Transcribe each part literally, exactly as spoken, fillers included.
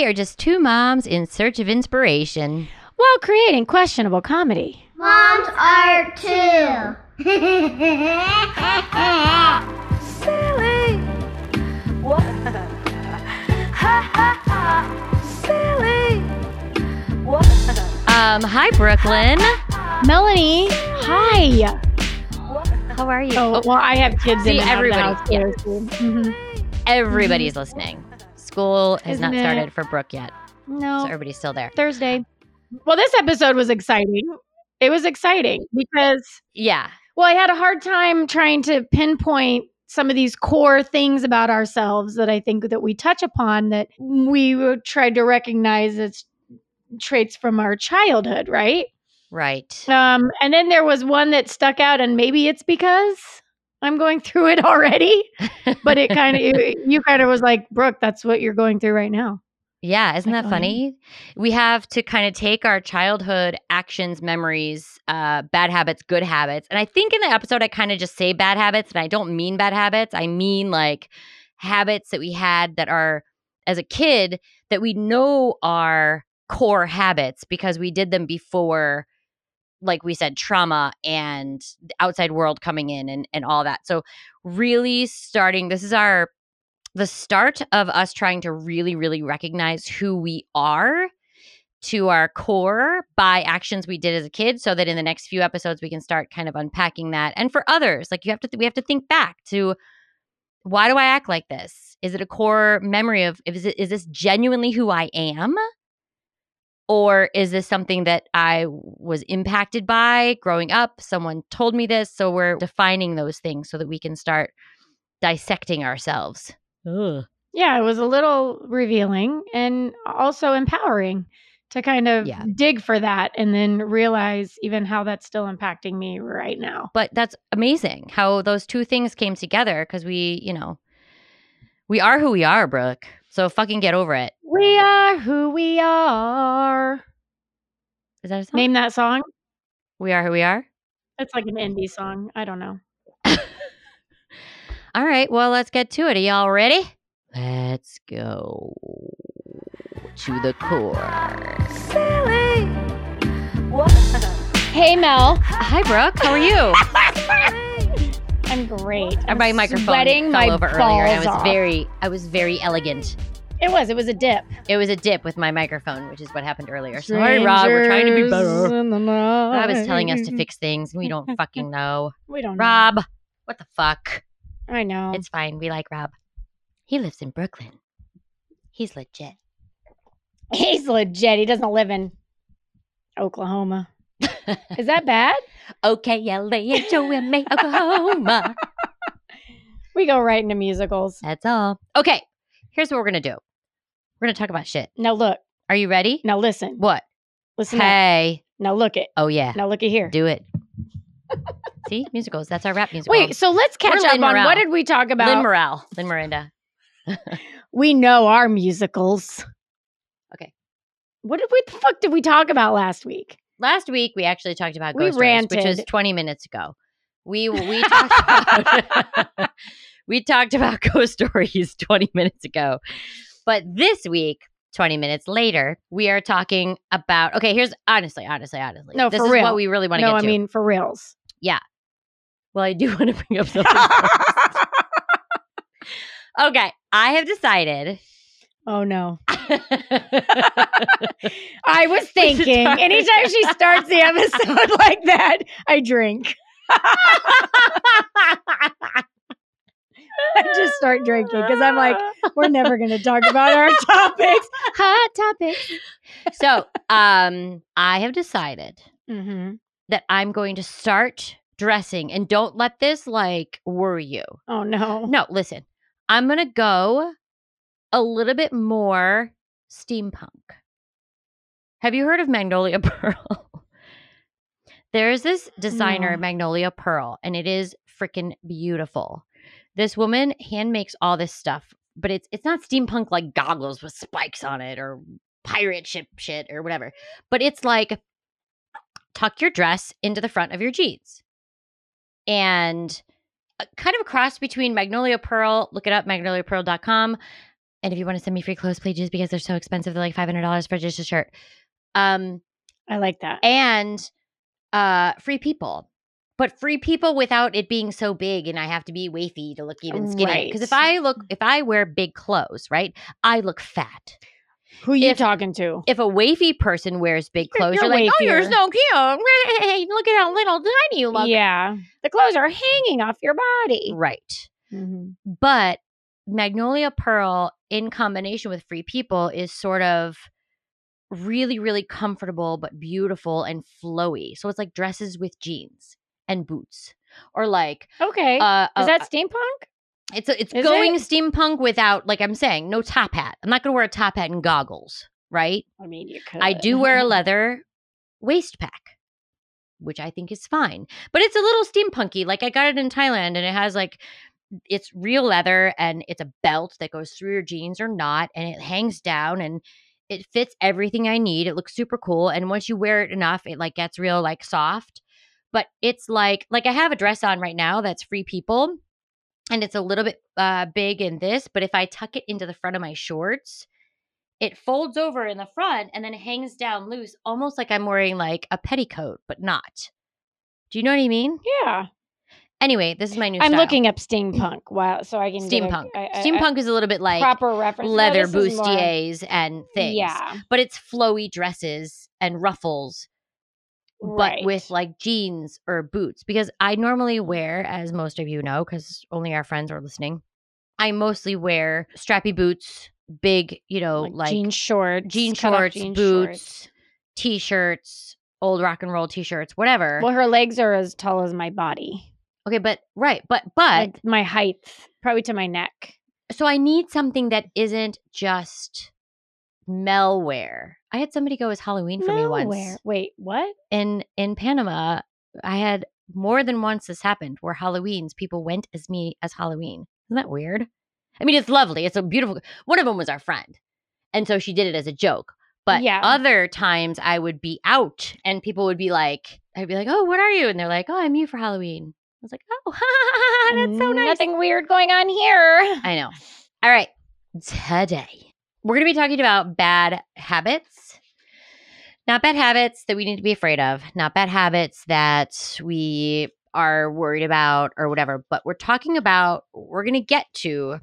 We are just two moms in search of inspiration while creating questionable comedy. Moms are too. Silly. What? Ha ha ha. Silly. What? Um, hi, Brooklyn. Melanie. Hi. How are you? Oh, well, I have kids See, in the everybody, house. Yeah. Mm-hmm. Everybody's mm-hmm. listening. School has Isn't not started it? for Brooke yet. No. So everybody's still there. Thursday. Well, this episode was exciting. It was exciting because, yeah. Well, I had a hard time trying to pinpoint some of these core things about ourselves that I think that we touch upon that we tried to recognize as traits from our childhood, right? Right. Um, and then there was one that stuck out, and maybe it's because I'm going through it already, but it kind of, you kind of was like, Brooke, that's what you're going through right now. Yeah. Isn't that funny? We have to kind of take our childhood actions, memories, uh, bad habits, good habits. And I think in the episode, I kind of just say bad habits, and I don't mean bad habits. I mean like habits that we had that are, as a kid, that we know are core habits because we did them before, like we said, trauma and the outside world coming in and, and all that. So really starting, this is our the start of us trying to really, really recognize who we are to our core by actions we did as a kid, so that in the next few episodes we can start kind of unpacking that. And for others, like you have to, th- we have to think back to, why do I act like this? Is it a core memory of, is it, is this genuinely who I am? Or is this something that I was impacted by growing up? Someone told me this. So we're defining those things so that we can start dissecting ourselves. Ugh. Yeah, it was a little revealing and also empowering to kind of yeah. dig for that and then realize even how that's still impacting me right now. But that's amazing how those two things came together, because we, you know, we are who we are, Brooke. So fucking get over it. We are who we are. Is that a song? Name that song. We are who we are. It's like an indie song. I don't know. All right. Well, let's get to it. Are y'all ready? Let's go to the core. Silly. What? Hey, Mel. Hi, Brooke. How are you? I'm great. I'm my microphone sweating fell my over balls earlier. And I was off. very, I was very elegant. It was. It was a dip. It was a dip with my microphone, which is what happened earlier. Sorry, Rob. We're trying to be better. Rob is telling us to fix things, and we don't fucking know. We don't know. Rob, what the fuck? I know. It's fine. We like Rob. He lives in Brooklyn. He's legit. He's legit. He doesn't live in Oklahoma. Is that bad? O K L A H O M A, Oklahoma. We go right into musicals. That's all. Okay. Here's what we're going to do. We're going to talk about shit. Now look. Are you ready? Now listen. What? Listen. Hey. Up. Now look it. Oh, yeah. Now look it here. Do it. See? Musicals. That's our rap musical. Wait, so let's catch up on Morale. What did we talk about? Lin Miranda. Lin Miranda. We know our musicals. Okay. What did we, the fuck did we talk about last week? Last week, we actually talked about Ghost Stories, which was twenty minutes ago. We we talked about... We talked about Ghost Stories twenty minutes ago, but this week, twenty minutes later, we are talking about, okay, here's honestly, honestly, honestly. No, this for is real. What we really want to no, get I to. No, I mean, for reals. Yeah. Well, I do want to bring up something first. Okay. I have decided. Oh, no. I was thinking, anytime she starts the episode like that, I drink. I just start drinking because I'm like, we're never going to talk about our topics. Hot topics. So um, I have decided mm-hmm. that I'm going to start dressing. And don't let this like worry you. Oh, no. No, listen. I'm going to go a little bit more steampunk. Have you heard of Magnolia Pearl? There is this designer, no. Magnolia Pearl, and it is freaking beautiful. This woman hand makes all this stuff, but it's it's not steampunk like goggles with spikes on it or pirate ship shit or whatever. But it's like tuck your dress into the front of your jeans. And kind of a cross between Magnolia Pearl, look it up, magnolia pearl dot com, And if you want to send me free clothes, please, just because they're so expensive. They're like five hundred dollars for just a shirt. Um, I like that. And uh, Free People. But Free People without it being so big and I have to be wafy to look even skinny. Because right. if I look, if I wear big clothes, right, I look fat. Who are you if, talking to? If a wafy person wears big clothes, you're, you're, you're like, wafier. Oh, you're so cute. Hey, look at how little tiny you look. Yeah. The clothes are hanging off your body. Right. Mm-hmm. But Magnolia Pearl in combination with Free People is sort of really, really comfortable, but beautiful and flowy. So it's like dresses with jeans. And boots, or like okay, uh, is that uh, steampunk? It's a, it's is going it? steampunk without, like I'm saying, no top hat. I'm not going to wear a top hat and goggles, right? I mean, you could. I do wear a leather waist pack, which I think is fine, but it's a little steampunky. Like I got it in Thailand, and it has like it's real leather, and it's a belt that goes through your jeans or not, and it hangs down and. It fits everything I need. It looks super cool, and once you wear it enough, it like gets real like soft. But it's like, like I have a dress on right now that's Free People and it's a little bit uh, big in this. But if I tuck it into the front of my shorts, it folds over in the front and then hangs down loose, almost like I'm wearing like a petticoat, but not. Do you know what I mean? Yeah. Anyway, this is my new I'm style. Looking up steampunk. Wow. So I can steampunk. Get a, I, I, steampunk I, is a little bit like proper reference. Leather no, bustiers more... and things. Yeah. But it's flowy dresses and ruffles. But right. with like jeans or boots, because I normally wear, as most of you know, because only our friends are listening, I mostly wear strappy boots, big, you know, like, like jean shorts, jean shorts, jean boots, shorts. T-shirts, old rock and roll T-shirts, whatever. Well, her legs are as tall as my body. Okay, but right, but but like my height, probably to my neck. So I need something that isn't just Melware. I had somebody go as Halloween for Melware. me once. Wait, what? In in Panama, I had more than once this happened where Halloweens, people went as me as Halloween. Isn't that weird? I mean, it's lovely. It's a beautiful. One of them was our friend. And so she did it as a joke. But yeah. other times I would be out and people would be like, I'd be like, oh, what are you? And they're like, oh, I'm you for Halloween. I was like, oh, that's so nice. Nothing weird going on here. I know. All right. Today. We're going to be talking about bad habits, not bad habits that we need to be afraid of, not bad habits that we are worried about or whatever, but we're talking about, we're going to get to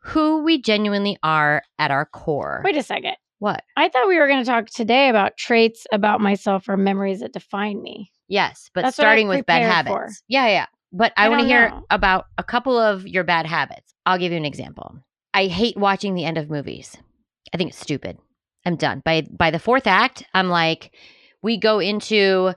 who we genuinely are at our core. Wait a second. What? I thought we were going to talk today about traits about myself or memories that define me. Yes, but That's starting with bad habits. For. Yeah, yeah. But I, I want to hear know. about a couple of your bad habits. I'll give you an example. I hate watching the end of movies. I think it's stupid. I'm done. By by the fourth act, I'm like, we go into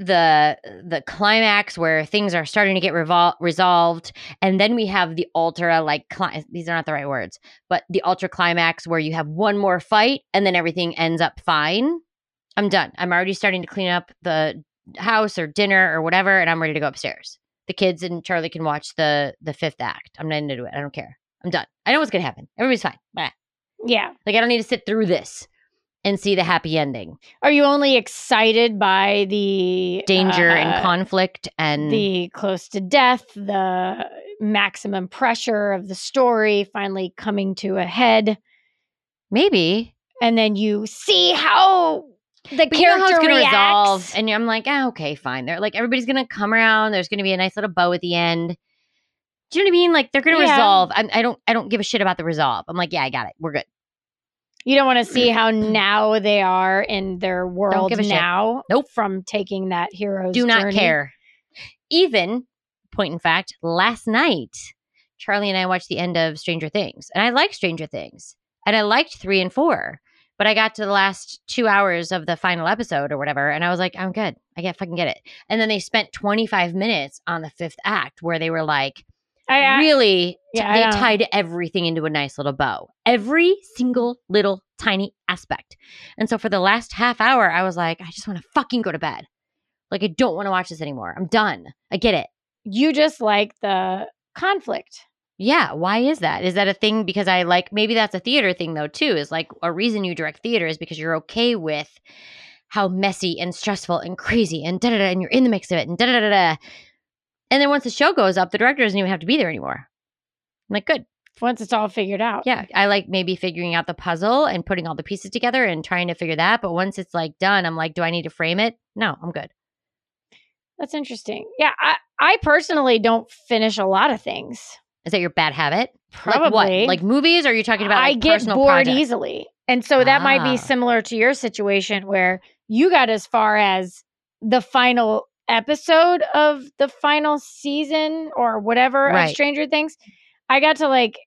the the climax where things are starting to get revol- resolved. And then we have the ultra, like, cli- these are not the right words, but the ultra climax where you have one more fight and then everything ends up fine. I'm done. I'm already starting to clean up the house or dinner or whatever, and I'm ready to go upstairs. The kids and Charlie can watch the the fifth act. I'm not into it. I don't care. I'm done. I know what's going to happen. Everybody's fine. Bye. Yeah. Like, I don't need to sit through this and see the happy ending. Are you only excited by the danger uh, and conflict and the close to death, the maximum pressure of the story finally coming to a head? Maybe. And then you see how the but character you know how it's gonna reacts. Resolve. And I'm like, ah, okay, fine. They're like, everybody's going to come around. There's going to be a nice little bow at the end. Do you know what I mean? Like, they're going to yeah. resolve. I, I don't I don't give a shit about the resolve. I'm like, yeah, I got it. We're good. You don't want to see how now they are in their world now. Shit. Nope. From taking that hero's Do not journey. Care. Even, point in fact, last night, Charlie and I watched the end of Stranger Things. And I like Stranger Things. And I liked three and four. But I got to the last two hours of the final episode or whatever, and I was like, I'm good. I can't fucking get it. And then they spent twenty-five minutes on the fifth act where they were like, I, really, yeah, they tied everything into a nice little bow. Every single little tiny aspect. And so for the last half hour, I was like, I just want to fucking go to bed. Like, I don't want to watch this anymore. I'm done. I get it. You just like the conflict. Yeah. Why is that? Is that a thing? Because I like, maybe that's a theater thing though too, is like a reason you direct theater is because you're okay with how messy and stressful and crazy and da-da-da and you're in the mix of it and da-da-da-da. And then once the show goes up, the director doesn't even have to be there anymore. I'm like, good. once it's all figured out. Yeah. I like maybe figuring out the puzzle and putting all the pieces together and trying to figure that. But once it's like done, I'm like, do I need to frame it? No, I'm good. That's interesting. Yeah. I, I personally don't finish a lot of things. Is that your bad habit? Probably. Like, what? Like movies? Or are you talking about like, I get personal bored projects? Easily. And so that ah. might be similar to your situation where you got as far as the final episode of the final season or whatever right. of Stranger Things. I got to like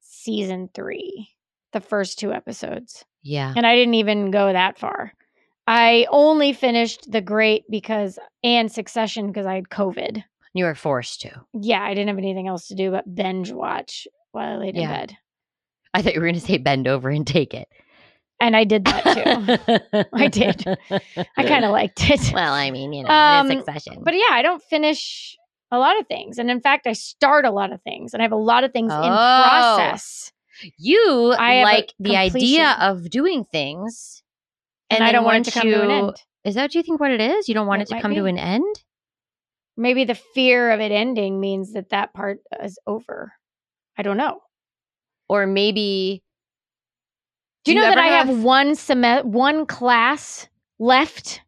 season three, the first two episodes. Yeah. And I didn't even go that far. I only finished The Great because and Succession because I had COVID. You were forced to. Yeah, I didn't have anything else to do but binge watch while I laid yeah. in bed. I thought you were going to say bend over and take it. And I did that too. I did. I kind of liked it. Well, I mean, you know, um, it's Succession. But yeah, I don't finish a lot of things. And in fact, I start a lot of things and I have a lot of things oh. in process. You I like the idea of doing things. And, and I don't want it to come you, to an end. Is that what you think what it is? You don't want it, it to come be. to an end? Maybe the fear of it ending means that that part is over. I don't know. Or maybe... Do you, you know that I have, have one sem- one class left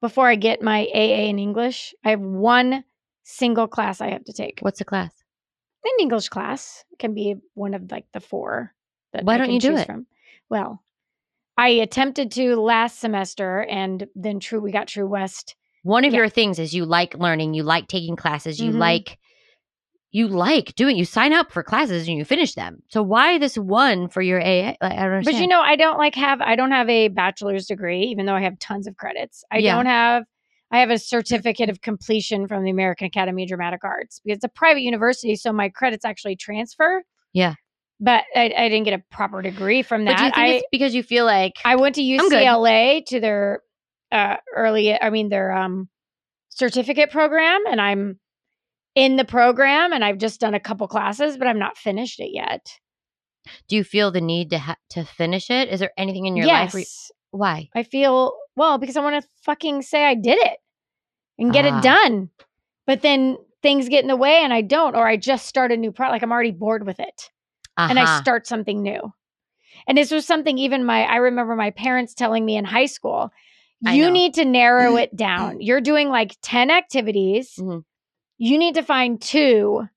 before I get my A A in English? I have one single class I have to take. What's a class? An English class. It can be one of like the four that Why I don't can you do it? From. Well, I attempted to last semester and then true we got True West. One of yeah. your things is you like learning, you like taking classes, you mm-hmm. like You like doing, you sign up for classes and you finish them. So why this one for your A A? I don't understand. But you know, I don't like have, I don't have a bachelor's degree, even though I have tons of credits. I yeah. don't have, I have a certificate of completion from the American Academy of Dramatic Arts because it's a private university. So my credits actually transfer. Yeah. But I, I didn't get a proper degree from that. But do you think I, it's because you feel like. I went to U C L A to their uh, early, I mean, their um, certificate program and I'm. in the program and I've just done a couple classes, but I'm not finished it yet. Do you feel the need to ha- to finish it? Is there anything in your yes. life? Where you- Why? I feel, well, because I want to fucking say I did it and get ah. it done. But then things get in the way and I don't, or I just start a new project. Like I'm already bored with it uh-huh. and I start something new. And this was something even my, I remember my parents telling me in high school, you need to narrow it down. You're doing like ten activities. Mm-hmm. You need to find two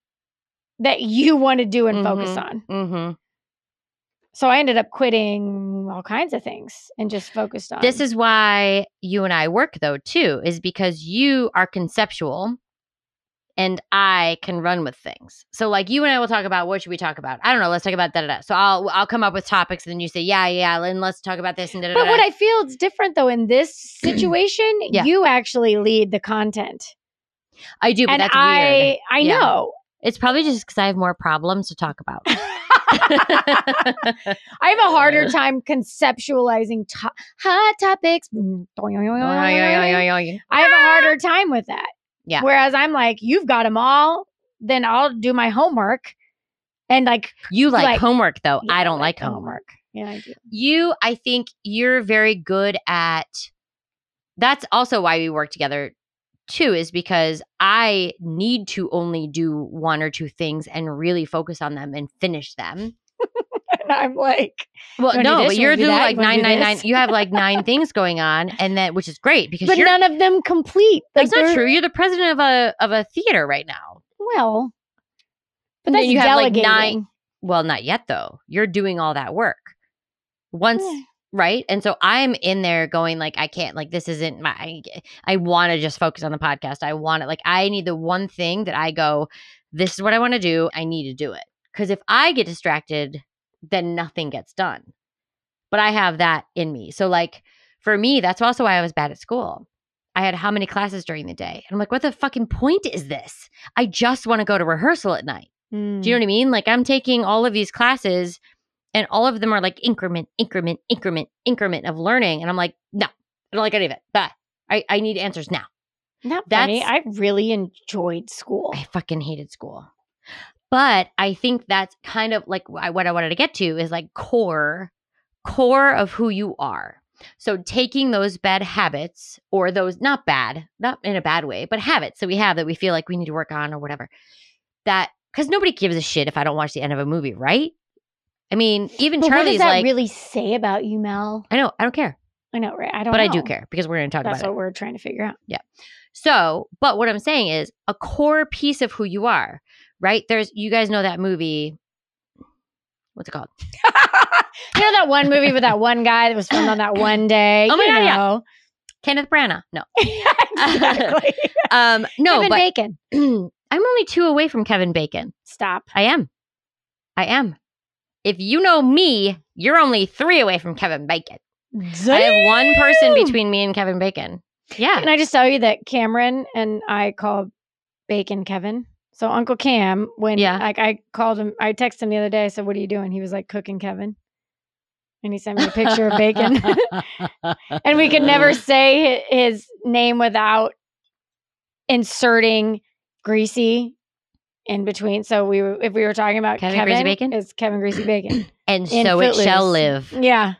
that you want to do and mm-hmm, focus on. Mm-hmm. So I ended up quitting all kinds of things and just focused on. This is why you and I work though too, is because you are conceptual and I can run with things. So like you and I will talk about what should we talk about? I don't know. Let's talk about da da da. So I'll I'll come up with topics and then you say, yeah, yeah, Lynn, let's talk about this and da da da. But what I feel is different though in this situation, yeah. you actually lead the content. I do, but and that's I, weird. I yeah. know. It's probably just because I have more problems to talk about. I have a harder time conceptualizing to- hot topics. I have a harder time with that. Yeah. Whereas I'm like, you've got them all. Then I'll do my homework. And like you like, like homework, though. Yeah, I don't I like, like homework. homework. Yeah, I do. You, I think you're very good at. That's also why we work together. Two is because I need to only do one or two things and really focus on them and finish them. And I'm like, well, no, this, but you're doing do like nine, do nine, nine. You have like nine things going on, and then which is great because but you're, none of them complete. Like that's not true. You're the president of a of a theater right now. Well, but that's then you delegating. Have like nine. Well, not yet though. You're doing all that work once. Yeah. Right. And so I'm in there going like, I can't like this isn't my I, I want to just focus on the podcast. I want it like I need the one thing that I go, this is what I want to do. I need to do it because if I get distracted, then nothing gets done. But I have that in me. So like for me, that's also why I was bad at school. I had how many classes during the day? And I'm like, what the fucking point is this? I just want to go to rehearsal at night. Mm. Do you know what I mean? Like I'm taking all of these classes. And all of them are like increment, increment, increment, increment of learning. And I'm like, no, I don't like any of it. But I, I need answers now. Not That's, funny. I really enjoyed school. I fucking hated school. But I think that's kind of like what I wanted to get to is like core, core of who you are. So taking those bad habits or those not bad, not in a bad way, but habits that we have that we feel like we need to work on or whatever, that Because nobody gives a shit if I don't watch the end of a movie, right? I mean, even but Charlie's like... what does that like, really say about you, Mel? I know. I don't care. I know, right? I don't but know. But I do care because we're going to talk That's about it. That's what we're trying to figure out. Yeah. So, but what I'm saying is a core piece of who you are, right? There's, you guys know that movie... What's it called? You know that one movie with that one guy that was filmed on that one day? Oh, my God, know. yeah. Kenneth Branagh. No. Exactly. um, no, Kevin but, Bacon. I'm only two away from Kevin Bacon. Stop. I am. I am. If you know me, you're only three away from Kevin Bacon. Damn. I have one person between me and Kevin Bacon. Yeah. Can I just tell you that Cameron and I call Bacon Kevin? So Uncle Cam, when yeah. like I called him, I texted him the other day. I said, "What are you doing?" He was like, "Cooking, Kevin." And he sent me a picture of bacon. And we could never say his name without inserting "greasy" in between. So we, were, if we were talking about Kevin, Kevin Greasy Bacon, it's Kevin Greasy Bacon, and in so Footloose. It shall live. Yeah.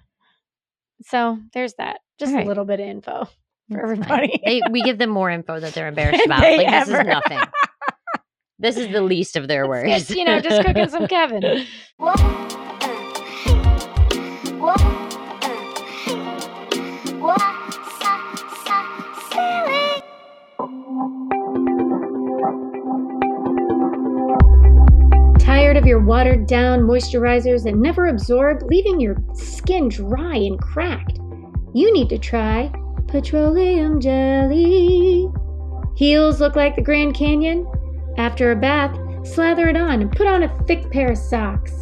So there's that. Just right. a little bit of info for everybody. they, we give them more info that they're embarrassed about. Like ever. This is nothing. This is the least of their worries. Just, you know, just cooking some Kevin. Tired of your watered down moisturizers that never absorb, leaving your skin dry and cracked? You need to try petroleum jelly. Heels look like the Grand Canyon? After a bath, slather it on and put on a thick pair of socks.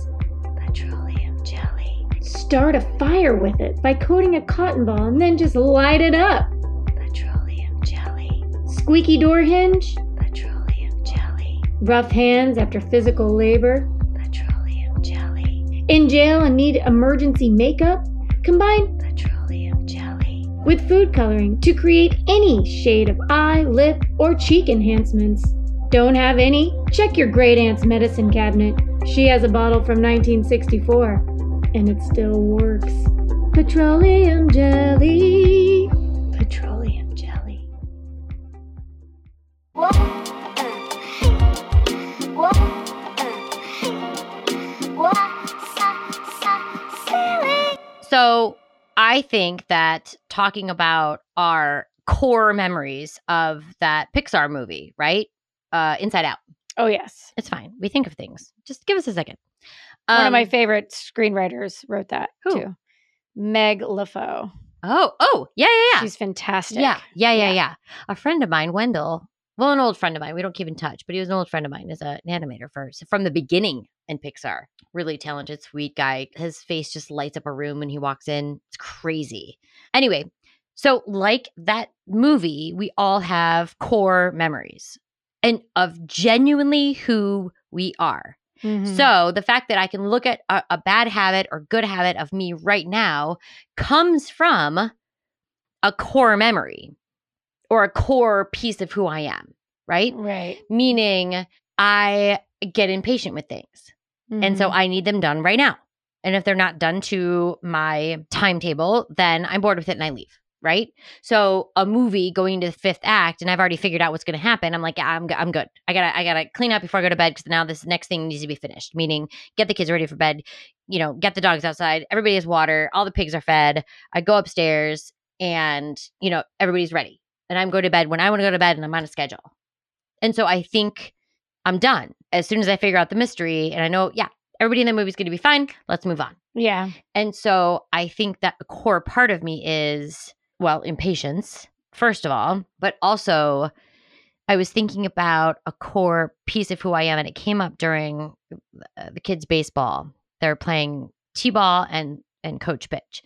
Petroleum jelly. Start a fire with it by coating a cotton ball and then just light it up. Petroleum jelly. Squeaky door hinge. Petroleum jelly. Rough hands after physical labor. Petroleum jelly. In jail and need emergency makeup? Combine petroleum jelly with food coloring to create any shade of eye, lip, or cheek enhancements. Don't have any? Check your great aunt's medicine cabinet. She has a bottle from nineteen sixty-four, and it still works. Petroleum jelly. Petroleum jelly. So I think that talking about our core memories of that Pixar movie, right? Uh, Inside Out. Oh, yes. It's fine. We think of things. Just give us a second. Um, One of my favorite screenwriters wrote that, who? too. Meg LeFauve. Oh, oh, yeah, yeah, yeah. She's fantastic. Yeah, yeah, yeah, yeah, yeah. A friend of mine, Wendell, well, an old friend of mine. We don't keep in touch, but he was an old friend of mine as a, an animator first, from the beginning in Pixar. Really talented, sweet guy. His face just lights up a room when he walks in. It's crazy. Anyway, so like that movie, we all have core memories. And of genuinely who we are. Mm-hmm. So the fact that I can look at a, a bad habit or good habit of me right now comes from a core memory or a core piece of who I am, right? Right. Meaning I get impatient with things. Mm-hmm. And so I need them done right now. And if they're not done to my timetable, then I'm bored with it and I leave. Right? So a movie going into the fifth act and I've already figured out what's going to happen. I'm like, I'm I'm good. I gotta, I gotta clean up before I go to bed because now this next thing needs to be finished. Meaning get the kids ready for bed, you know, get the dogs outside. Everybody has water. All the pigs are fed. I go upstairs and, you know, everybody's ready. And I'm going to bed when I want to go to bed and I'm on a schedule. And so I think I'm done as soon as I figure out the mystery and I know, yeah, everybody in the movie is going to be fine. Let's move on. Yeah. And so I think that a core part of me is... well, impatience, first of all, but also I was thinking about a core piece of who I am, and it came up during the kids' baseball. They were playing t-ball and and coach pitch.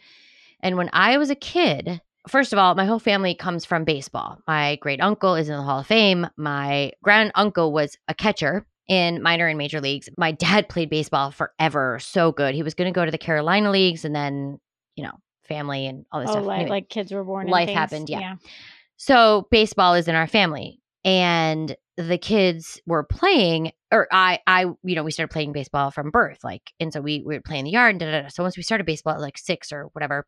And when I was a kid, first of all, my whole family comes from baseball. My great uncle is in the Hall of Fame. My grand uncle was a catcher in minor and major leagues. My dad played baseball forever, so good. He was going to go to the Carolina leagues and then, you know, family and all this oh, stuff. Like, anyway, like kids were born. Life and happened. Yeah. yeah. So baseball is in our family and the kids were playing or I, I, you know, we started playing baseball from birth. Like, and so we, we would play in the yard and da, da, da. So once we started baseball at like six or whatever,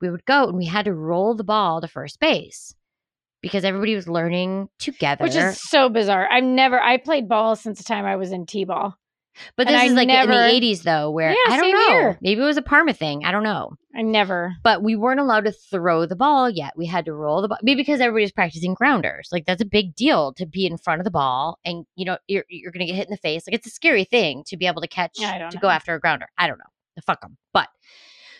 we would go and we had to roll the ball to first base. because everybody was learning together. Which is so bizarre. I've never, I played ball since the time I was in T-ball. But this and is I like never, in the eighties, though, where yeah, I don't know. Here. Maybe it was a Parma thing. I don't know. I never. But we weren't allowed to throw the ball yet. We had to roll the ball. Maybe because everybody's practicing grounders. Like, that's a big deal to be in front of the ball. And, you know, you're, you're going to get hit in the face. Like, it's a scary thing to be able to catch, yeah, I don't to know. Go after a grounder. I don't know. Fuck them. But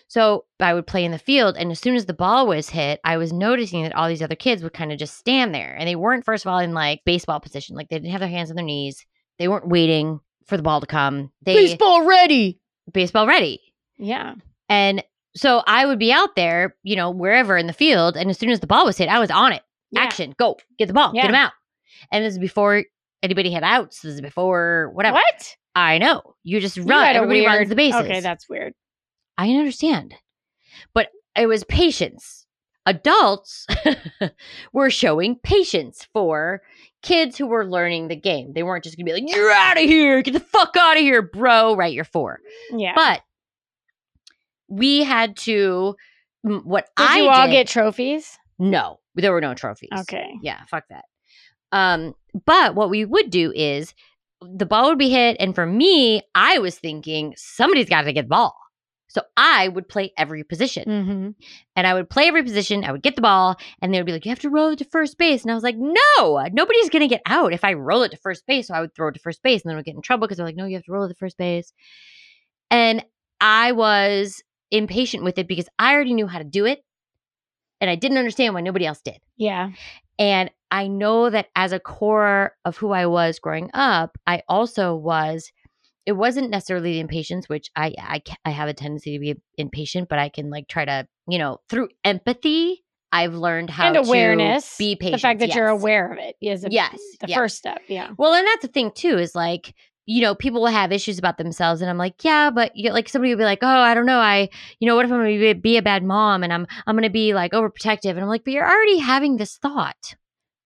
so I would play in the field. And as soon as the ball was hit, I was noticing that all these other kids would kind of just stand there. And they weren't, first of all, in like baseball position. Like, they didn't have their hands on their knees. They weren't waiting for the ball to come. They, baseball ready. Baseball ready. Yeah. And so I would be out there, you know, wherever in the field. And as soon as the ball was hit, I was on it. Yeah. Action. Go. Get the ball. Yeah. Get him out. And this is before anybody had outs. This is before whatever. What? I know. You just run. You Everybody weird, runs the bases. Okay, that's weird. I understand. But it was patience. Adults were showing patience for kids who were learning the game. They weren't just going to be like, you're out of here. Get the fuck out of here, bro. Right, you're four. Yeah. But we had to, what did I did. Did you all did, get trophies? No. There were no trophies. Okay. Yeah, fuck that. Um, but what we would do is the ball would be hit. And for me, I was thinking somebody's got to get the ball. So I would play every position. Mm-hmm. And I would play every position. I would get the ball. And they would be like, you have to roll it to first base. And I was like, no, nobody's going to get out if I roll it to first base. So I would throw it to first base. And then we'd get in trouble because they're like, no, you have to roll it to first base. And I was impatient with it because I already knew how to do it. And I didn't understand why nobody else did. Yeah. And I know that as a core of who I was growing up, I also was, it wasn't necessarily the impatience, which I, I, I have a tendency to be impatient, but I can like try to, you know, through empathy, I've learned how and awareness, to be patient. The fact that yes. you're aware of it is a, yes, the yes. first step. Yeah. Well, and that's the thing too, is like, you know, people will have issues about themselves and I'm like, yeah, but you know, like somebody will be like, oh, I don't know. I, you know, what if I'm going to be, be a bad mom and I'm, I'm going to be like overprotective. And I'm like, but you're already having this thought.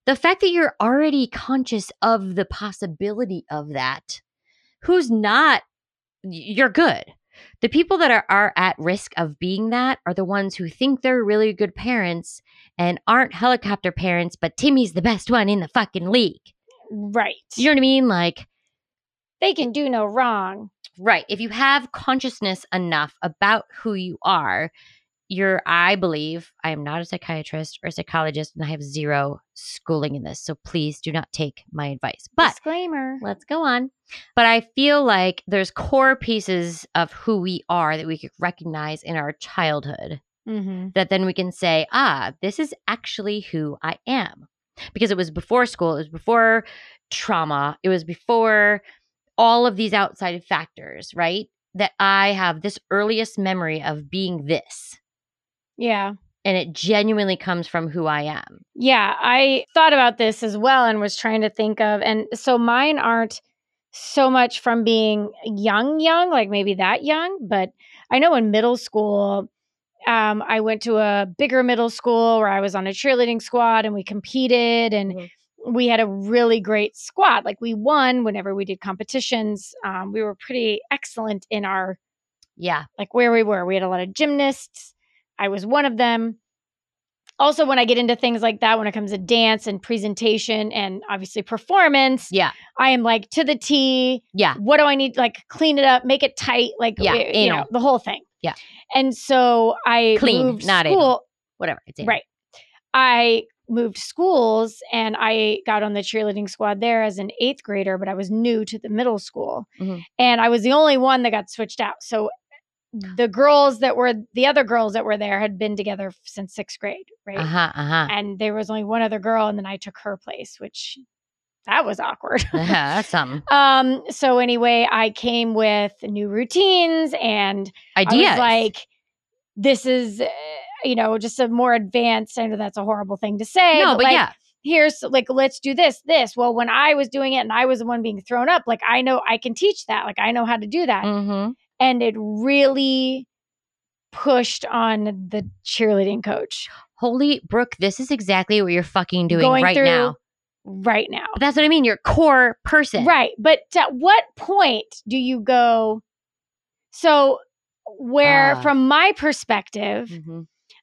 The fact that you're already conscious of the possibility of that, who's not, you're good. The people that are, are at risk of being that are the ones who think they're really good parents and aren't helicopter parents, but Timmy's the best one in the fucking league. Right. You know what I mean? Like, they can do no wrong. Right. If you have consciousness enough about who you are, You're, I believe, I am not a psychiatrist or a psychologist, and I have zero schooling in this. So please do not take my advice. But disclaimer. Let's go on. But I feel like there's core pieces of who we are that we could recognize in our childhood mm-hmm. that then we can say, ah, this is actually who I am. Because it was before school. It was before trauma. It was before all of these outside factors, right? That I have this earliest memory of being this. Yeah. And it genuinely comes from who I am. Yeah. I thought about this as well and was trying to think of, and so mine aren't so much from being young, young, like maybe that young, but I know in middle school, um, I went to a bigger middle school where I was on a cheerleading squad and we competed and mm-hmm. we had a really great squad. Like we won whenever we did competitions. Um, we were pretty excellent in our, yeah, like where we were. We had a lot of gymnasts. I was one of them. Also, when I get into things like that, when it comes to dance and presentation and obviously performance, yeah, I am like to the T. Yeah. What do I need? Like clean it up, make it tight, like yeah, we, you know, the whole thing. Yeah. And so I clean, moved not school. Anal. Whatever. It's right. I moved schools and I got on the cheerleading squad there as an eighth grader, but I was new to the middle school. Mm-hmm. And I was the only one that got switched out. So the girls that were, the other girls that were there had been together since sixth grade, right? Uh-huh, uh-huh. And there was only one other girl, and then I took her place, which that was awkward. Yeah, that's something. Um, so anyway, I came with new routines and ideas. I was like, this is, uh, you know, just a more advanced, I know that's a horrible thing to say. No, but, but like, yeah. Here's like, let's do this, this. Well, when I was doing it and I was the one being thrown up, like I know I can teach that. Like I know how to do that. Mm-hmm. And it really pushed on the cheerleading coach. Holy Brooke, this is exactly what you're fucking doing Going right now. Right now. But that's what I mean. You're a core person. Right. But at what point do you go? So where uh, from my perspective, mm-hmm.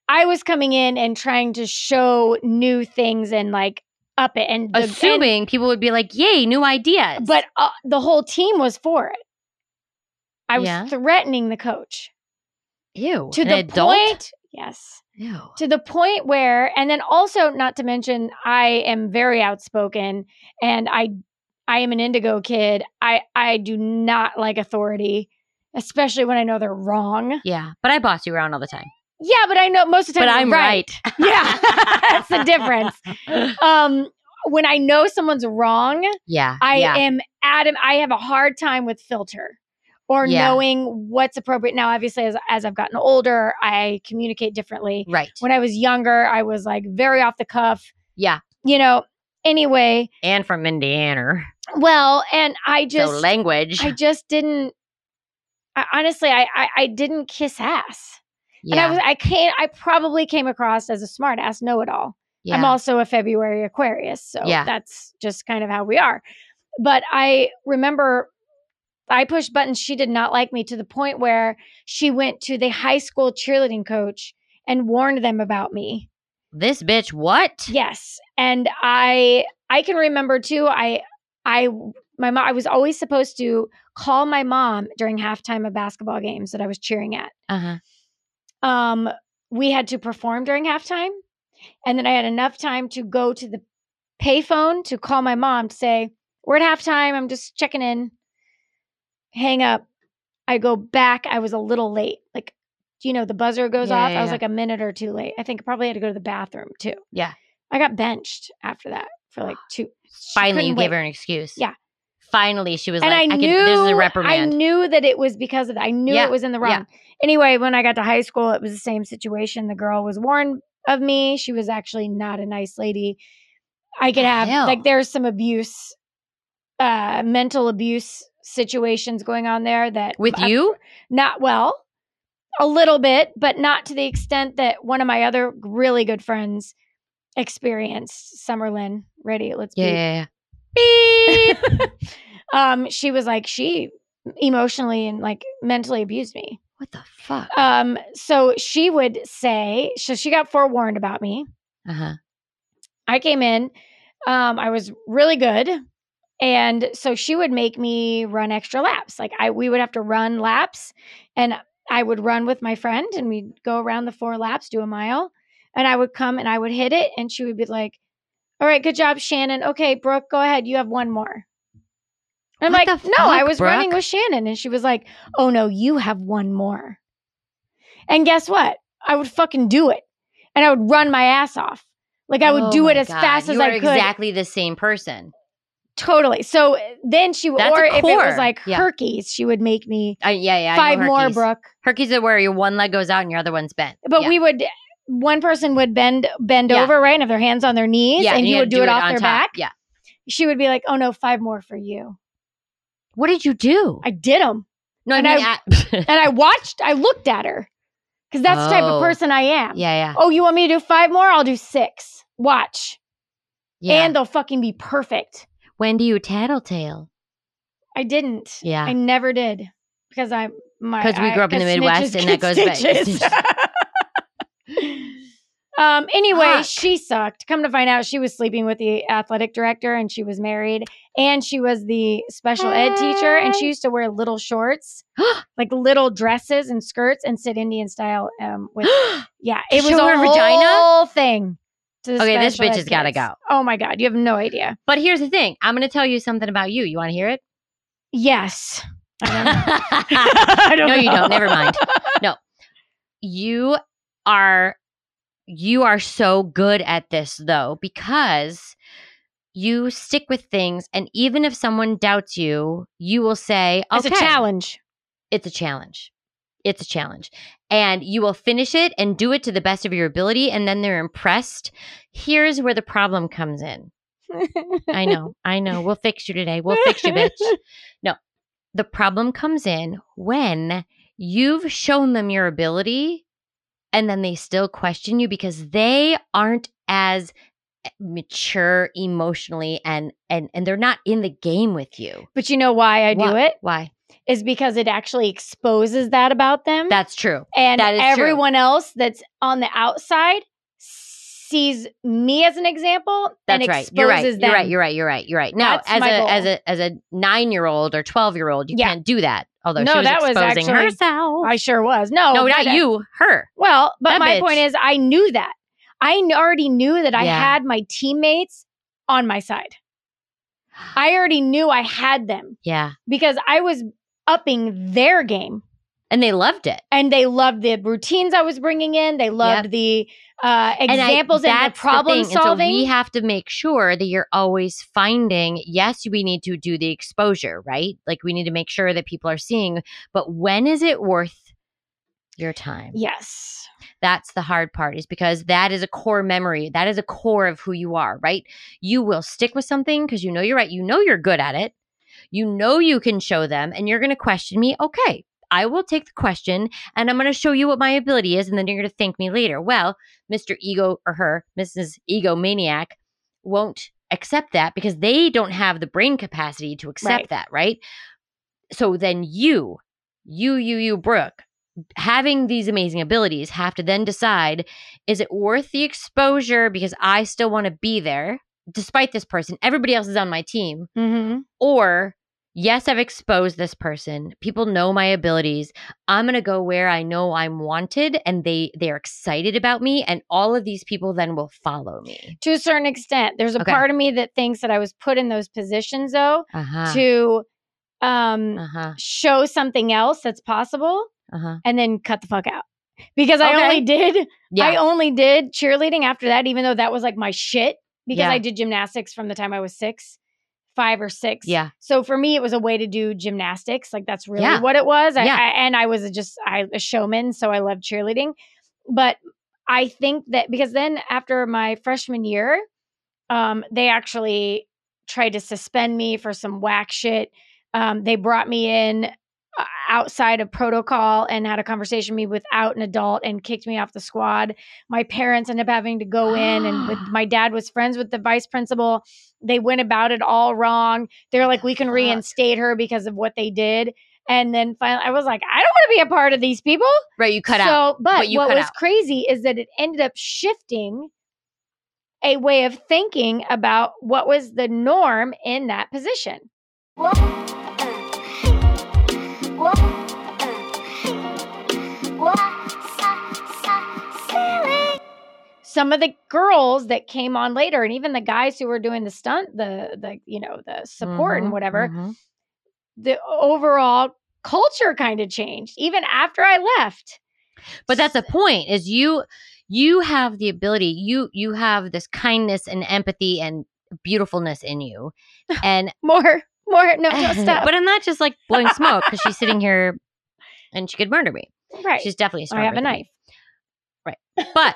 I was coming in and trying to show new things and like up it. And the, assuming and, people would be like, yay, new ideas. But uh, the whole team was for it. I was yeah. threatening the coach. Ew. To an the adult? Point. Yes. Ew. To the point where, and then also not to mention, I am very outspoken and I, I am an indigo kid. I, I do not like authority, especially when I know they're wrong. Yeah. But I boss you around all the time. Yeah, but I know most of the time. But I'm right. right. Yeah, that's the difference. Um, when I know someone's wrong, yeah, I yeah. am adamant. I have a hard time with filter or yeah. knowing what's appropriate. Now, obviously, as as I've gotten older, I communicate differently. Right. When I was younger, I was like very off the cuff. Yeah. You know. Anyway. And from Indiana. Well, and I just so language. I just didn't. I, honestly, I, I I didn't kiss ass. Yeah. And I was, I can't, I probably came across as a smart ass know-it-all. Yeah. I'm also a February Aquarius. So yeah. that's just kind of how we are. But I remember I pushed buttons. She did not like me to the point where she went to the high school cheerleading coach and warned them about me. This bitch, what? Yes. And I, I can remember too. I, I, my mom, I was always supposed to call my mom during halftime of basketball games that I was cheering at. Uh-huh. Um, we had to perform during halftime, and then I had enough time to go to the payphone to call my mom to say, we're at halftime. I'm just checking in. Hang up. I go back. I was a little late. Like, you know, the buzzer goes yeah, off. Yeah, I was yeah. like a minute or two late. I think I probably had to go to the bathroom too. Yeah. I got benched after that for like two. Finally, you gave her an excuse. Yeah. Finally, she was and like, I, I knew, can, this is a reprimand. I knew that it was because of that. I knew yeah. it was in the wrong. Yeah. Anyway, when I got to high school, it was the same situation. The girl was warned of me. She was actually not a nice lady. I could have, Hell. like, there's some abuse, uh, mental abuse situations going on there that. With I'm, you? Not well, a little bit, but not to the extent that one of my other really good friends experienced. Summer Lynn. Ready? Let's be. Yeah. yeah, yeah. um, she was like, she emotionally and like mentally abused me. What the fuck? Um, so she would say, so she got forewarned about me. Uh-huh. I came in, um, I was really good. And so she would make me run extra laps. Like I, we would have to run laps and I would run with my friend and we'd go around the four laps, do a mile. And I would come and I would hit it. And she would be like, all right, good job, Shannon. Okay, Brooke, go ahead. You have one more. I'm what like, fuck, no, I was Brooke? running with Shannon. And she was like, oh, no, you have one more. And guess what? I would fucking do it. And I would run my ass off. Like I would oh do it as God. fast you as I could. You are exactly the same person. Totally. So then she would, or if it was like yeah. Herkies, she would make me uh, yeah, yeah, five more, Brooke. Herkies are where your one leg goes out and your other one's bent. But yeah. we would... One person would bend bend yeah. over, right, and have their hands on their knees, yeah, and, and you would do, do it, it off their top. back. Yeah, she would be like, "Oh no, five more for you." What did you do? I did them. No, and I, mean, I, I and I watched. I looked at her because that's oh. the type of person I am. Yeah, yeah. Oh, you want me to do five more? I'll do six. Watch. Yeah, and they'll fucking be perfect. When do you tattletale? I didn't. Yeah, I never did because I my because we grew up I, in the Midwest and that goes stitches. back. Um, anyway, Huck. she sucked. Come to find out, she was sleeping with the athletic director and she was married and she was the special hey. ed teacher and she used to wear little shorts, like little dresses and skirts and sit Indian style. Um, with yeah, it was a whole vagina? thing. Okay, this bitch has got to go. Oh my God. You have no idea. But here's the thing. I'm going to tell you something about you. You want to hear it? Yes. I don't know. I don't no, know. you don't. Never mind. No, you are... You are so good at this, though, because you stick with things. And even if someone doubts you, you will say, okay. It's a challenge. It's a challenge. It's a challenge. And you will finish it and do it to the best of your ability. And then they're impressed. Here's where the problem comes in. I know. I know. We'll fix you today. We'll fix you, bitch. No. The problem comes in when you've shown them your ability and then they still question you because they aren't as mature emotionally and and and they're not in the game with you. But you know why I why, do it? Why? is because it actually exposes that about them. That's true. And that is everyone true. Else that's on the outside sees me as an example that's and exposes right. You're right. them. You're right. You're right. You're right. You're right. No, as a, as a as a nine-year-old or twelve-year-old, you yeah. can't do that. Although no, she was that exposing was actually, herself. I sure was. No. No, not you. Her. Well, but that my bitch. Point is I knew that. I already knew that I yeah. had my teammates on my side. I already knew I had them. Yeah. Because I was upping their game. And they loved it. And they loved the routines I was bringing in. They loved yep. the uh, examples and, I, and the problem the solving. And so we have to make sure that you're always finding, yes, we need to do the exposure, right? Like we need to make sure that people are seeing, but when is it worth your time? Yes. That's the hard part, is because that is a core memory. That is a core of who you are, right? You will stick with something because you know you're right. You know you're good at it. You know you can show them, and you're going to question me. Okay, I will take the question, and I'm going to show you what my ability is, and then you're going to thank me later. Well, Mister Ego or her, Missus Egomaniac, won't accept that because they don't have the brain capacity to accept right. that, right? So then you, you, you, you, Brooke, having these amazing abilities, have to then decide, is it worth the exposure because I still want to be there despite this person? Everybody else is on my team. Mm-hmm. Or, yes, I've exposed this person. People know my abilities. I'm going to go where I know I'm wanted and they, they're excited about me, and all of these people then will follow me. To a certain extent. There's a okay. part of me that thinks that I was put in those positions, though, uh-huh. to um, uh-huh. show something else that's possible. Uh-huh. And then cut the fuck out, because okay. I only did yeah. I only did cheerleading after that, even though that was like my shit, because yeah. I did gymnastics from the time I was six, five or six. Yeah. So for me, it was a way to do gymnastics. Like that's really yeah. what it was. I, yeah. I, and I was just I, a showman. So I loved cheerleading. But I think that because then after my freshman year, um, they actually tried to suspend me for some whack shit. Um, they brought me in outside of protocol and had a conversation with me without an adult and kicked me off the squad. My parents ended up having to go in, and with, my dad was friends with the vice principal. They went about it all wrong. They're like, we can reinstate her because of what they did. And then finally I was like, I don't want to be a part of these people. Right. You cut so, out. But what, you what cut was out. Crazy is that it ended up shifting a way of thinking about what was the norm in that position. Whoa. Some of the girls that came on later, and even the guys who were doing the stunt, the the you know the support mm-hmm, and whatever, mm-hmm. the overall culture kind of changed even after I left. But that's the point: is you you have the ability, you you have this kindness and empathy and beautifulness in you, and more. More, no, no, stop. But I'm not just like blowing smoke because she's sitting here and she could murder me. Right. She's definitely smarter. I have a knife. Me. Right. But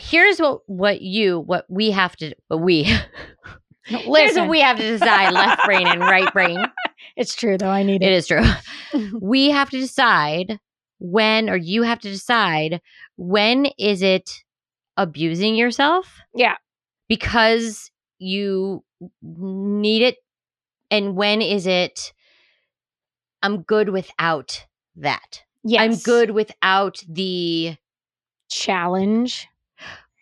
here's what, what you, what we have to, what we, no, here's what we have to decide, left brain and right brain. It's true, though. I need it. It is true. We have to decide when, or you have to decide, when is it abusing yourself? Yeah. Because you need it, and when is it I'm good without that? Yes. I'm good without the challenge.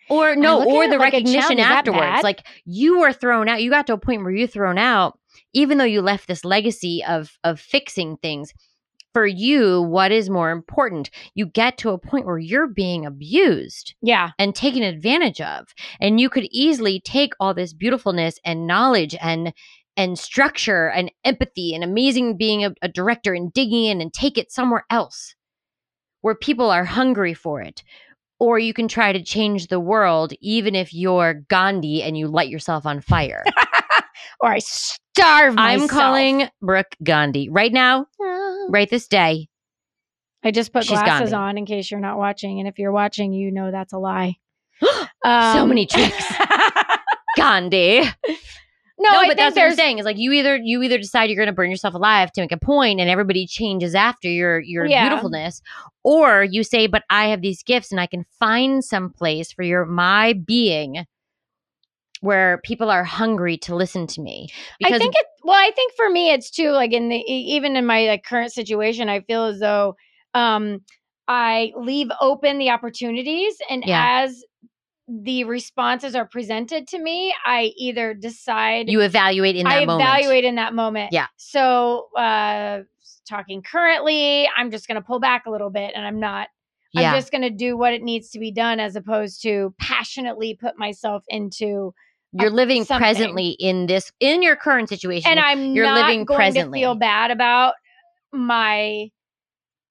Or no, or the like recognition afterwards. Like you were thrown out. You got to a point where you were thrown out, even though you left this legacy of of fixing things. For you, what is more important? You get to a point where you're being abused, yeah, and taken advantage of, and you could easily take all this beautifulness and knowledge and and structure and empathy and amazing being a, a director and digging in and take it somewhere else where people are hungry for it. Or you can try to change the world, even if you're Gandhi and you light yourself on fire, or I starve myself. I'm calling Brooke Gandhi right now. Right this day. I just put glasses on in case you're not watching. And if you're watching, you know that's a lie. um, so many tricks. Gandhi. No, no I but think that's what I'm saying. Is like you either you either decide you're gonna burn yourself alive to make a point and everybody changes after your your yeah. beautifulness, or you say, but I have these gifts and I can find some place for your my being where people are hungry to listen to me. Because I think it, well, I think for me, it's too, like in the, even in my like, current situation, I feel as though um, I leave open the opportunities, and yeah. as the responses are presented to me, I either decide. You evaluate in that I moment. I evaluate in that moment. Yeah. So uh, talking currently, I'm just going to pull back a little bit, and I'm not. Yeah. I'm just going to do what it needs to be done, as opposed to passionately put myself into You're living something. presently in this, in your current situation. And I'm You're not living going presently. to feel bad about my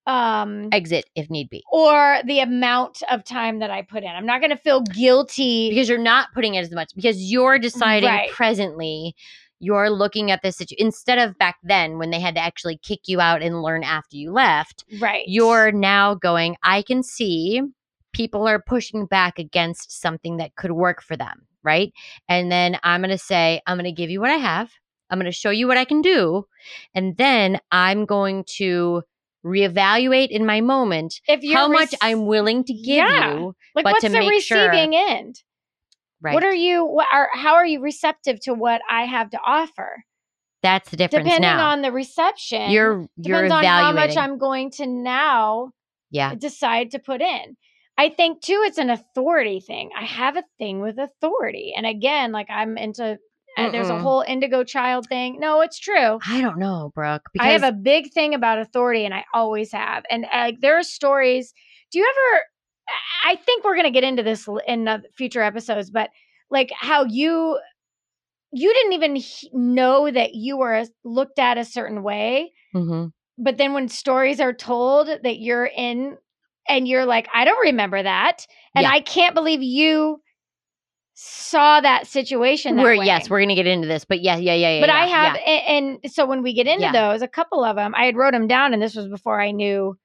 um, exit, if need be. Or the amount of time that I put in. I'm not going to feel guilty. Because you're not putting it as much. Because you're deciding right. presently, you're looking at this situation. Instead of back then when they had to actually kick you out and learn after you left. Right. You're now going, I can see people are pushing back against something that could work for them. Right. And then I'm going to say, I'm going to give you what I have. I'm going to show you what I can do. And then I'm going to reevaluate in my moment if you're how much rec- I'm willing to give yeah. you. Like, but what's to the make receiving sure- end? Right. What are you, what are, how are you receptive to what I have to offer? That's the difference depending now. Depending on the reception. You're, you're depends evaluating. on how much I'm going to now yeah. decide to put in. I think, too, it's an authority thing. I have a thing with authority. And again, like I'm into, uh, there's a whole indigo child thing. No, it's true. I don't know, Brooke. Because I have a big thing about authority, and I always have. And uh, there are stories. Do you ever, I think we're going to get into this in uh, future episodes, but like how you, you didn't even he- know that you were looked at a certain way. Mm-hmm. But then when stories are told that you're in, and you're like, I don't remember that. And yeah. I can't believe you saw that situation that we're, way. Yes, we're going to get into this. But yeah, yeah, yeah, yeah. But yeah, I have, yeah. and, and so when we get into yeah. those, a couple of them, I had wrote them down, and this was before I knew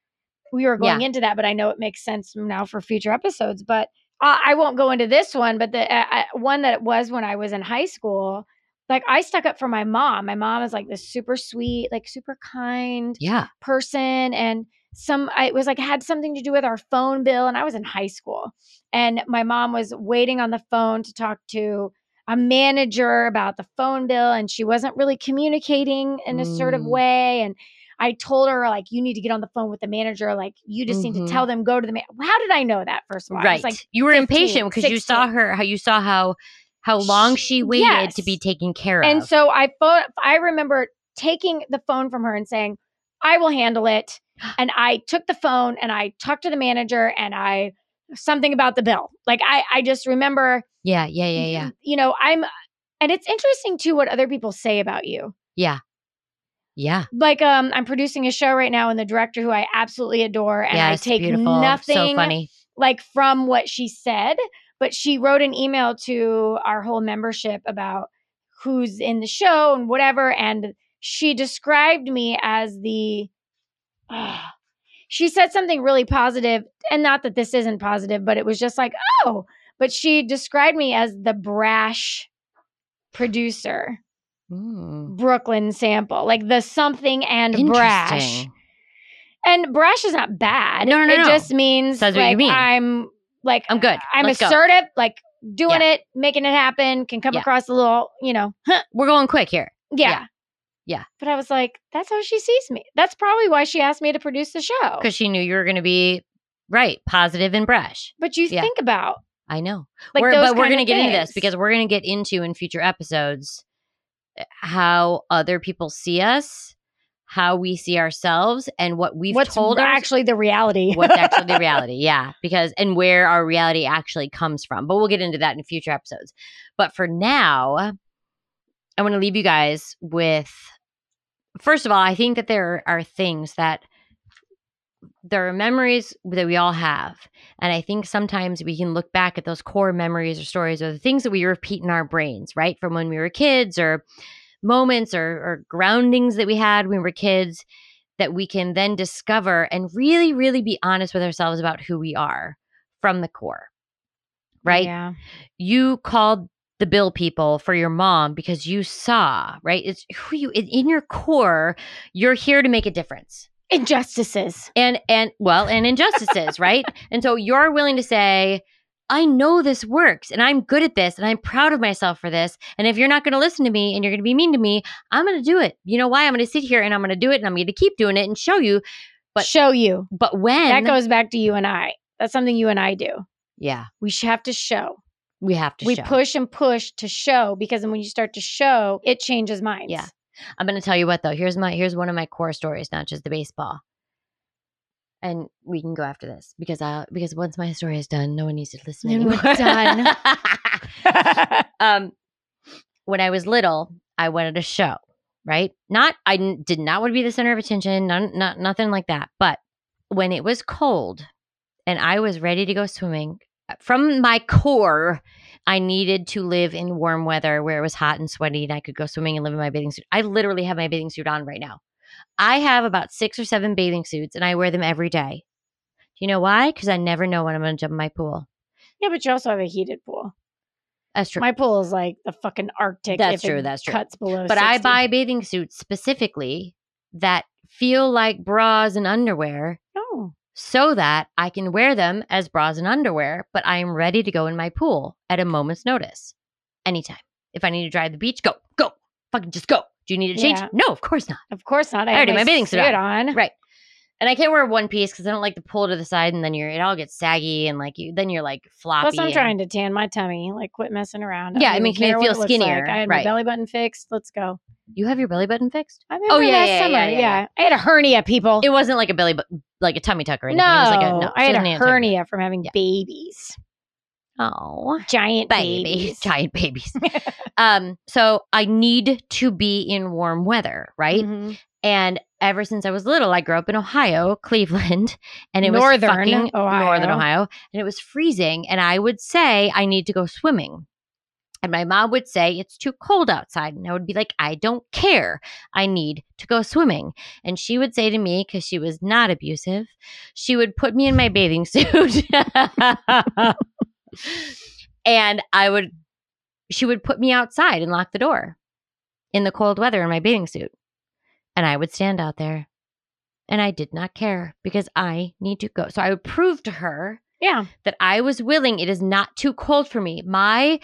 we were going yeah. into that, but I know it makes sense now for future episodes. But I, I won't go into this one, but the uh, one that it was when I was in high school, like I stuck up for my mom. My mom is like this super sweet, like super kind yeah. person. And Some it was like had something to do with our phone bill, and I was in high school, and my mom was waiting on the phone to talk to a manager about the phone bill, and she wasn't really communicating in a mm. assertive way. And I told her, like, you need to get on the phone with the manager. Like, you just mm-hmm. need to tell them, go to the man. How did I know that? First of all, right? I was like you were fifteen, impatient because you saw her. How you saw how how long she, she waited yes. to be taken care of. And so I phone. I remember taking the phone from her and saying, I will handle it. And I took the phone and I talked to the manager and I, something about the bill. Like I, I just remember. Yeah, yeah, yeah, yeah. You know, I'm, and it's interesting too, what other people say about you. Yeah. Yeah. Like um, I'm producing a show right now, and the director, who I absolutely adore, and yes, I take beautiful. nothing so funny. like from what she said, but she wrote an email to our whole membership about who's in the show and whatever. And she described me as the, oh, she said something really positive, and not that this isn't positive, but it was just like, oh, but she described me as the brash producer, mm. Brooklyn Sample, like the something and brash. And brash is not bad. No, no, no. It no. just means Says like, mean. I'm like, I'm good. I'm Let's assertive, go. like doing yeah. it, making it happen, can come yeah. across a little, you know, huh. we're going quick here. Yeah. yeah. Yeah. But I was like, that's how she sees me. That's probably why she asked me to produce the show. Because she knew you were going to be, right, positive and brash. But you yeah. think about. I know. Like we're, those but we're going to get into this, because we're going to get into, in future episodes, how other people see us, how we see ourselves, and what we've what's told What's actually the reality. What's actually the reality, yeah. Because and where our reality actually comes from. But we'll get into that in future episodes. But for now, I want to leave you guys with... First of all, I think that there are things that there are memories that we all have. And I think sometimes we can look back at those core memories or stories or the things that we repeat in our brains, right? From when we were kids, or moments or, or groundings that we had when we were kids, that we can then discover and really, really be honest with ourselves about who we are from the core, right? Yeah. You called the bill people for your mom because you saw, right? It's who you, in your core, you're here to make a difference. Injustices. And, and well, and injustices, right? And so you're willing to say, I know this works and I'm good at this and I'm proud of myself for this. And if you're not going to listen to me and you're going to be mean to me, I'm going to do it. You know why? I'm going to sit here and I'm going to do it and I'm going to keep doing it and show you. But show you. But when? That goes back to you and I. That's something you and I do. Yeah. We have to show. We have to we show. We push and push to show, because when you start to show, it changes minds. Yeah. I'm going to tell you what though. Here's my, here's one of my core stories, not just the baseball. And we can go after this because I because once my story is done, no one needs to listen anymore. We're done. um, when I was little, I wanted a show, right? Not I did not want to be the center of attention, not, not nothing like that. But when it was cold and I was ready to go swimming, from my core, I needed to live in warm weather where it was hot and sweaty, and I could go swimming and live in my bathing suit. I literally have my bathing suit on right now. I have about six or seven bathing suits and I wear them every day. Do you know why? Because I never know when I'm going to jump in my pool. Yeah, but you also have a heated pool. That's true. My pool is like the fucking Arctic. That's true. That's true. Cuts below but sixty. I buy bathing suits specifically that feel like bras and underwear. Oh. So that I can wear them as bras and underwear, but I am ready to go in my pool at a moment's notice. Anytime. If I need to drive to the beach, go, go, fucking just go. Do you need to change? Yeah. No, of course not. Of course not. I, I already have my bathing suit on. on. Right. And I can't wear one piece because I don't like to pull to the side and then you're, it all gets saggy and like you, then you're like floppy. Plus I'm and, trying to tan my tummy, like quit messing around. I yeah. I mean, can I feel skinnier? Like. I had right. my belly button fixed. Let's go. You have your belly button fixed? I remember oh, yeah, last yeah, summer. Yeah, yeah, yeah. yeah. I had a hernia, people. It wasn't like a belly button, like a tummy tuck or anything. No, it was like a, no I had a hernia from having yeah. babies. Oh, giant baby, babies. giant babies. um, so I need to be in warm weather, right? Mm-hmm. And ever since I was little, I grew up in Ohio, Cleveland, and it northern was fucking Ohio. northern Ohio, and it was freezing. And I would say I need to go swimming, and my mom would say it's too cold outside, and I would be like, I don't care, I need to go swimming. And she would say to me, because she was not abusive, she would put me in my bathing suit. And I would, she would put me outside and lock the door in the cold weather in my bathing suit. And I would stand out there and I did not care because I need to go. So I would prove to her yeah. that I was willing. It is not too cold for me. My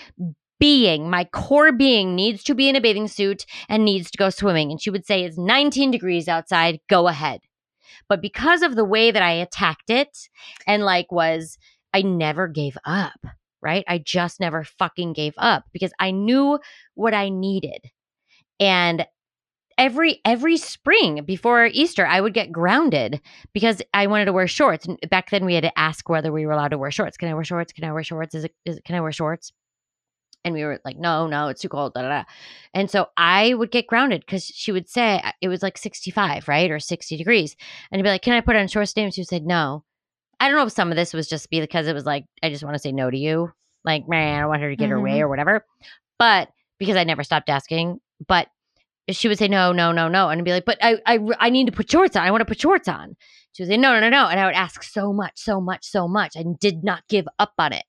being, my core being needs to be in a bathing suit and needs to go swimming. And she would say, it's nineteen degrees outside. Go ahead. But because of the way that I attacked it and like was... I never gave up, right? I just never fucking gave up because I knew what I needed. And every every spring before Easter, I would get grounded because I wanted to wear shorts. And back then we had to ask whether we were allowed to wear shorts. Can I wear shorts? Can I wear shorts? Is it, is it, can I wear shorts? And we were like, no, no, it's too cold. Da, da, da. And so I would get grounded because she would say it was like sixty-five, right? Or sixty degrees. And I'd be like, can I put on shorts today? And she said, no. I don't know if some of this was just because it was like, I just want to say no to you. Like, man, I don't want her to get mm-hmm. her way or whatever. But because I never stopped asking, but she would say, no, no, no, no. And I'd be like, but I, I, I need to put shorts on. I want to put shorts on. She would say, no, no, no, no. And I would ask so much, so much, so much. I did not give up on it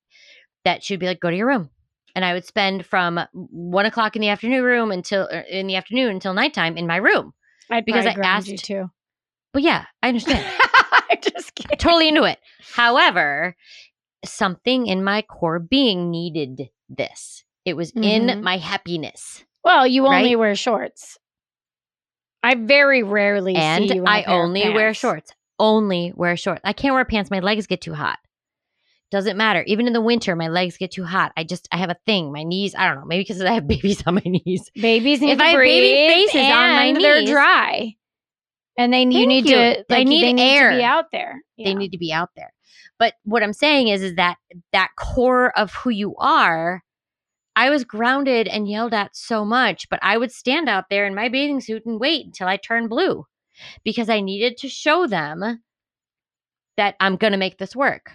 that she'd be like, go to your room. And I would spend from one o'clock in the afternoon room until in the afternoon until nighttime in my room. I'd because I asked you too. But yeah, I understand. I'm just kidding. Totally into it. However, something in my core being needed this. It was mm-hmm. in my happiness. Well, you only right? wear shorts. I very rarely and see you in I a pair only of pants. wear shorts. Only wear shorts. I can't wear pants. My legs get too hot. Doesn't matter. Even in the winter, my legs get too hot. I just, I have a thing. My knees, I don't know. Maybe because I have babies on my knees. Babies need if to I have breathe. Baby faces and on my knees, they're dry. And they Thank you need you. to, like, need they need air. to be out there. They know? need to be out there. But what I'm saying is, is that that core of who you are, I was grounded and yelled at so much, but I would stand out there in my bathing suit and wait until I turned blue because I needed to show them that I'm going to make this work.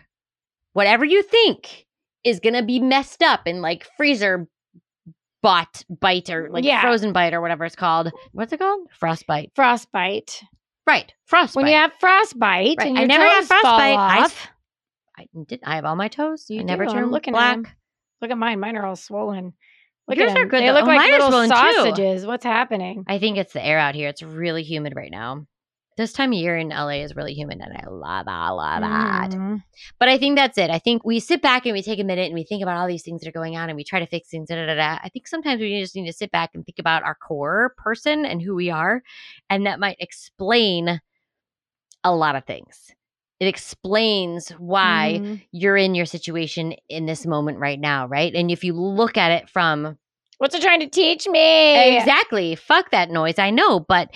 Whatever you think is going to be messed up in like freezer Bot bite or like yeah. frozen bite or whatever it's called. What's it called? Frostbite. Frostbite. Right. Frostbite. When you have frostbite, right. and your I never toes have frostbite. Fall off. I, I did. I have all my toes. You I do. never turn looking black. At look at mine. Mine are all swollen. Look Yours at them. Are good. They though. look oh, like little sausages. Too. What's happening? I think it's the air out here. It's really humid right now. this time of year in L A is really humid, and I love it, I love it. Mm-hmm. But I think that's it. I think we sit back and we take a minute and we think about all these things that are going on and we try to fix things. Da, da, da, da. I think sometimes we just need to sit back and think about our core person and who we are, and that might explain a lot of things. It explains why mm-hmm. you're in your situation in this moment right now, right? And if you look at it from... What's it trying to teach me? Exactly. Fuck that noise. I know. But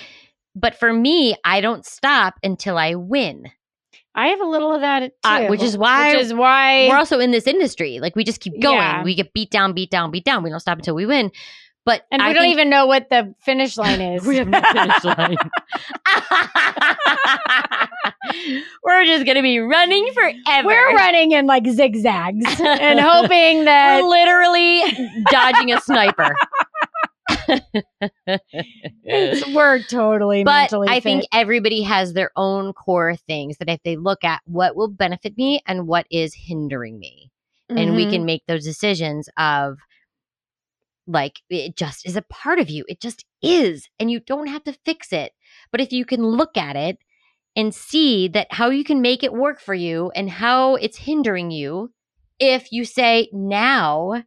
but for me, I don't stop until I win. I have a little of that too. Uh, which is why which is why we're also in this industry. Like, we just keep going. Yeah. We get beat down, beat down, beat down. We don't stop until we win. But And I we don't think- even know what the finish line is. We have no finish line. We're just going to be running forever. We're running in like zigzags and hoping that... We're literally dodging a sniper. We're totally but mentally I fit. Think everybody has their own core things that if they look at what will benefit me and what is hindering me. Mm-hmm. And we can make those decisions of... Like, it just is a part of you. It just is. And you don't have to fix it. But if you can look at it and see that how you can make it work for you and how it's hindering you, if you say now,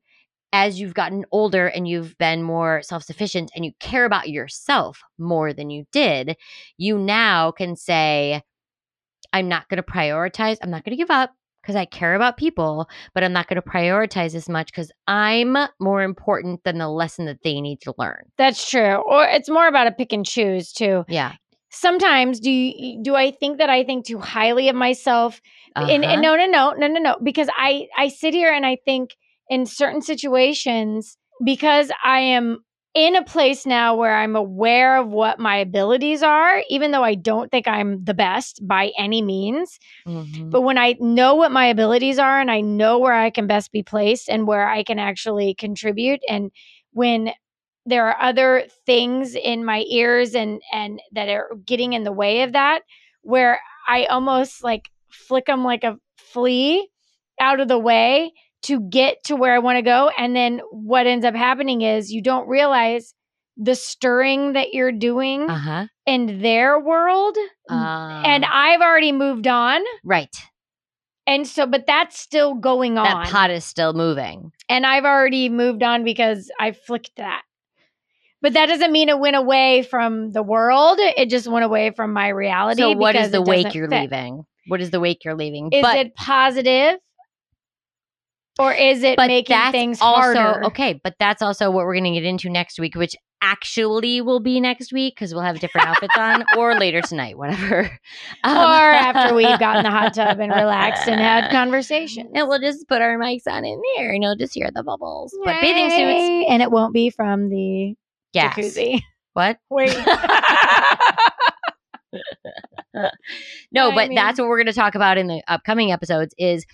as you've gotten older and you've been more self-sufficient and you care about yourself more than you did, you now can say, I'm not going to prioritize. I'm not going to give up. Because I care about people, but I'm not going to prioritize as much because I'm more important than the lesson that they need to learn. That's true. Or it's more about a pick and choose too. Yeah. Sometimes do you, do I think that I think too highly of myself? Uh-huh. And, and no, no, no, no, no, no. Because I, I sit here and I think in certain situations, because I am in a place now where I'm aware of what my abilities are, even though I don't think I'm the best by any means. Mm-hmm. But when I know what my abilities are and I know where I can best be placed and where I can actually contribute, and when there are other things in my ears and, and that are getting in the way of that, where I almost like flick them like a flea out of the way to get to where I want to go. And then what ends up happening is you don't realize the stirring that you're doing uh-huh. in their world. Uh, and I've already moved on. Right. And so, but that's still going on. That pot is still moving. And I've already moved on because I flicked that. But that doesn't mean it went away from the world. It just went away from my reality. So what is the wake you're fit. leaving? What is the wake you're leaving? Is but- it positive? Or is it but making that's things also, harder? Okay, but that's also what we're going to get into next week, which actually will be next week because we'll have different outfits on, or later tonight, whatever. Um, or after we've gotten the hot tub and relaxed and had conversations. And we'll just put our mics on in there and you'll just hear the bubbles. Yay. But bathing suits. And it won't be from the gas. Jacuzzi. What? Wait. No, but I mean, that's what we're going to talk about in the upcoming episodes is...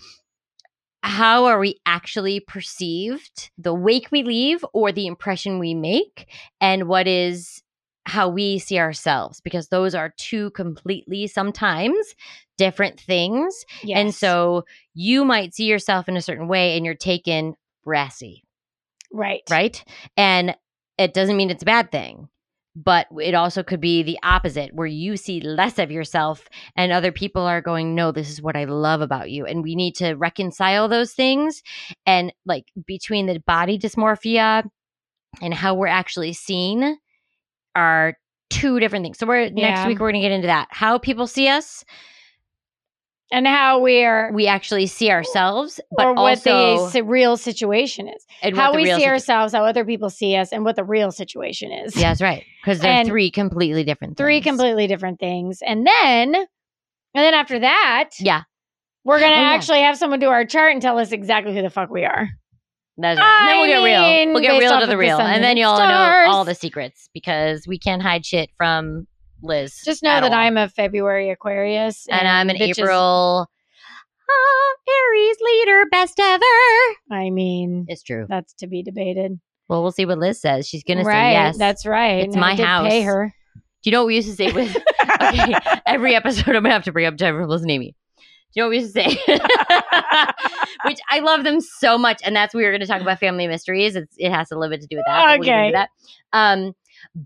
How are we actually perceived, the wake we leave or the impression we make, and what is how we see ourselves? Because those are two completely sometimes different things. Yes. And so you might see yourself in a certain way and you're taken brassy. Right. Right? And it doesn't mean it's a bad thing. But it also could be the opposite where you see less of yourself and other people are going, no, this is what I love about you. And we need to reconcile those things. And like between the body dysmorphia and how we're actually seen are two different things. So we're yeah. next week, we're going to get into that. How people see us. And how we are. We actually see ourselves. But or what also, the real situation is. And how we see situ- ourselves, how other people see us, and what the real situation is. Yeah, that's right. Because they're and three completely different things. Three completely different things. And then, and then after that, yeah, we're going to oh, actually yeah. have someone do our chart and tell us exactly who the fuck we are. That's right. And then we'll get real. We'll get real to the real. And then you'll know all the secrets because we can't hide shit from... Liz. Just know that all. I'm a February Aquarius. And, and I'm an bitches. April oh, Aries leader, best ever. I mean. It's true. That's to be debated. Well, we'll see what Liz says. She's going right, to say yes. That's right. It's and my I did house. Pay her. Do you know what we used to say with? Okay, every episode I'm going to have to bring up Jennifer, Liz, and Amy. Do you know what we used to say? Which I love them so much. And that's what we were going to talk about family mysteries. It's, it has a little bit to do with that. Okay. But we're going to do that. Um,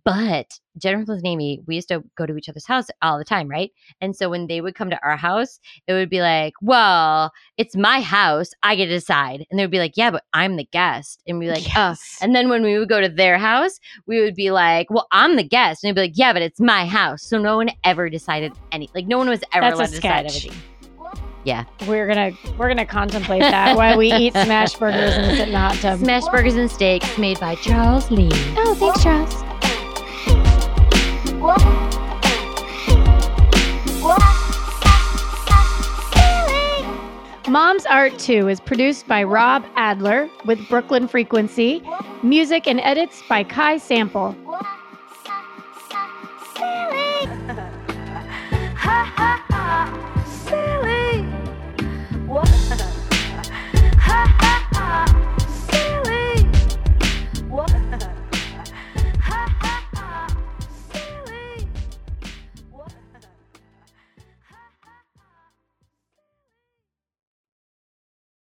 But Jennifer and Amy, we used to go to each other's house all the time, right? And so when they would come to our house, it would be like, well, it's my house. I get to decide. And they would be like, yeah, but I'm the guest. And we'd be like, yes. Oh. And then when we would go to their house, we would be like, well, I'm the guest. And they'd be like, yeah, but it's my house. So no one ever decided any. Like no one was ever That's allowed to decide everything. Yeah. We're gonna we're gonna contemplate that while we eat smash burgers and sit in the hot tub. Smash burgers and steaks made by Charles Lee. Oh, thanks, Charles. Mom's Art Too is produced by Rob Adler with Brooklyn Frequency. Music and edits by Kai Sample.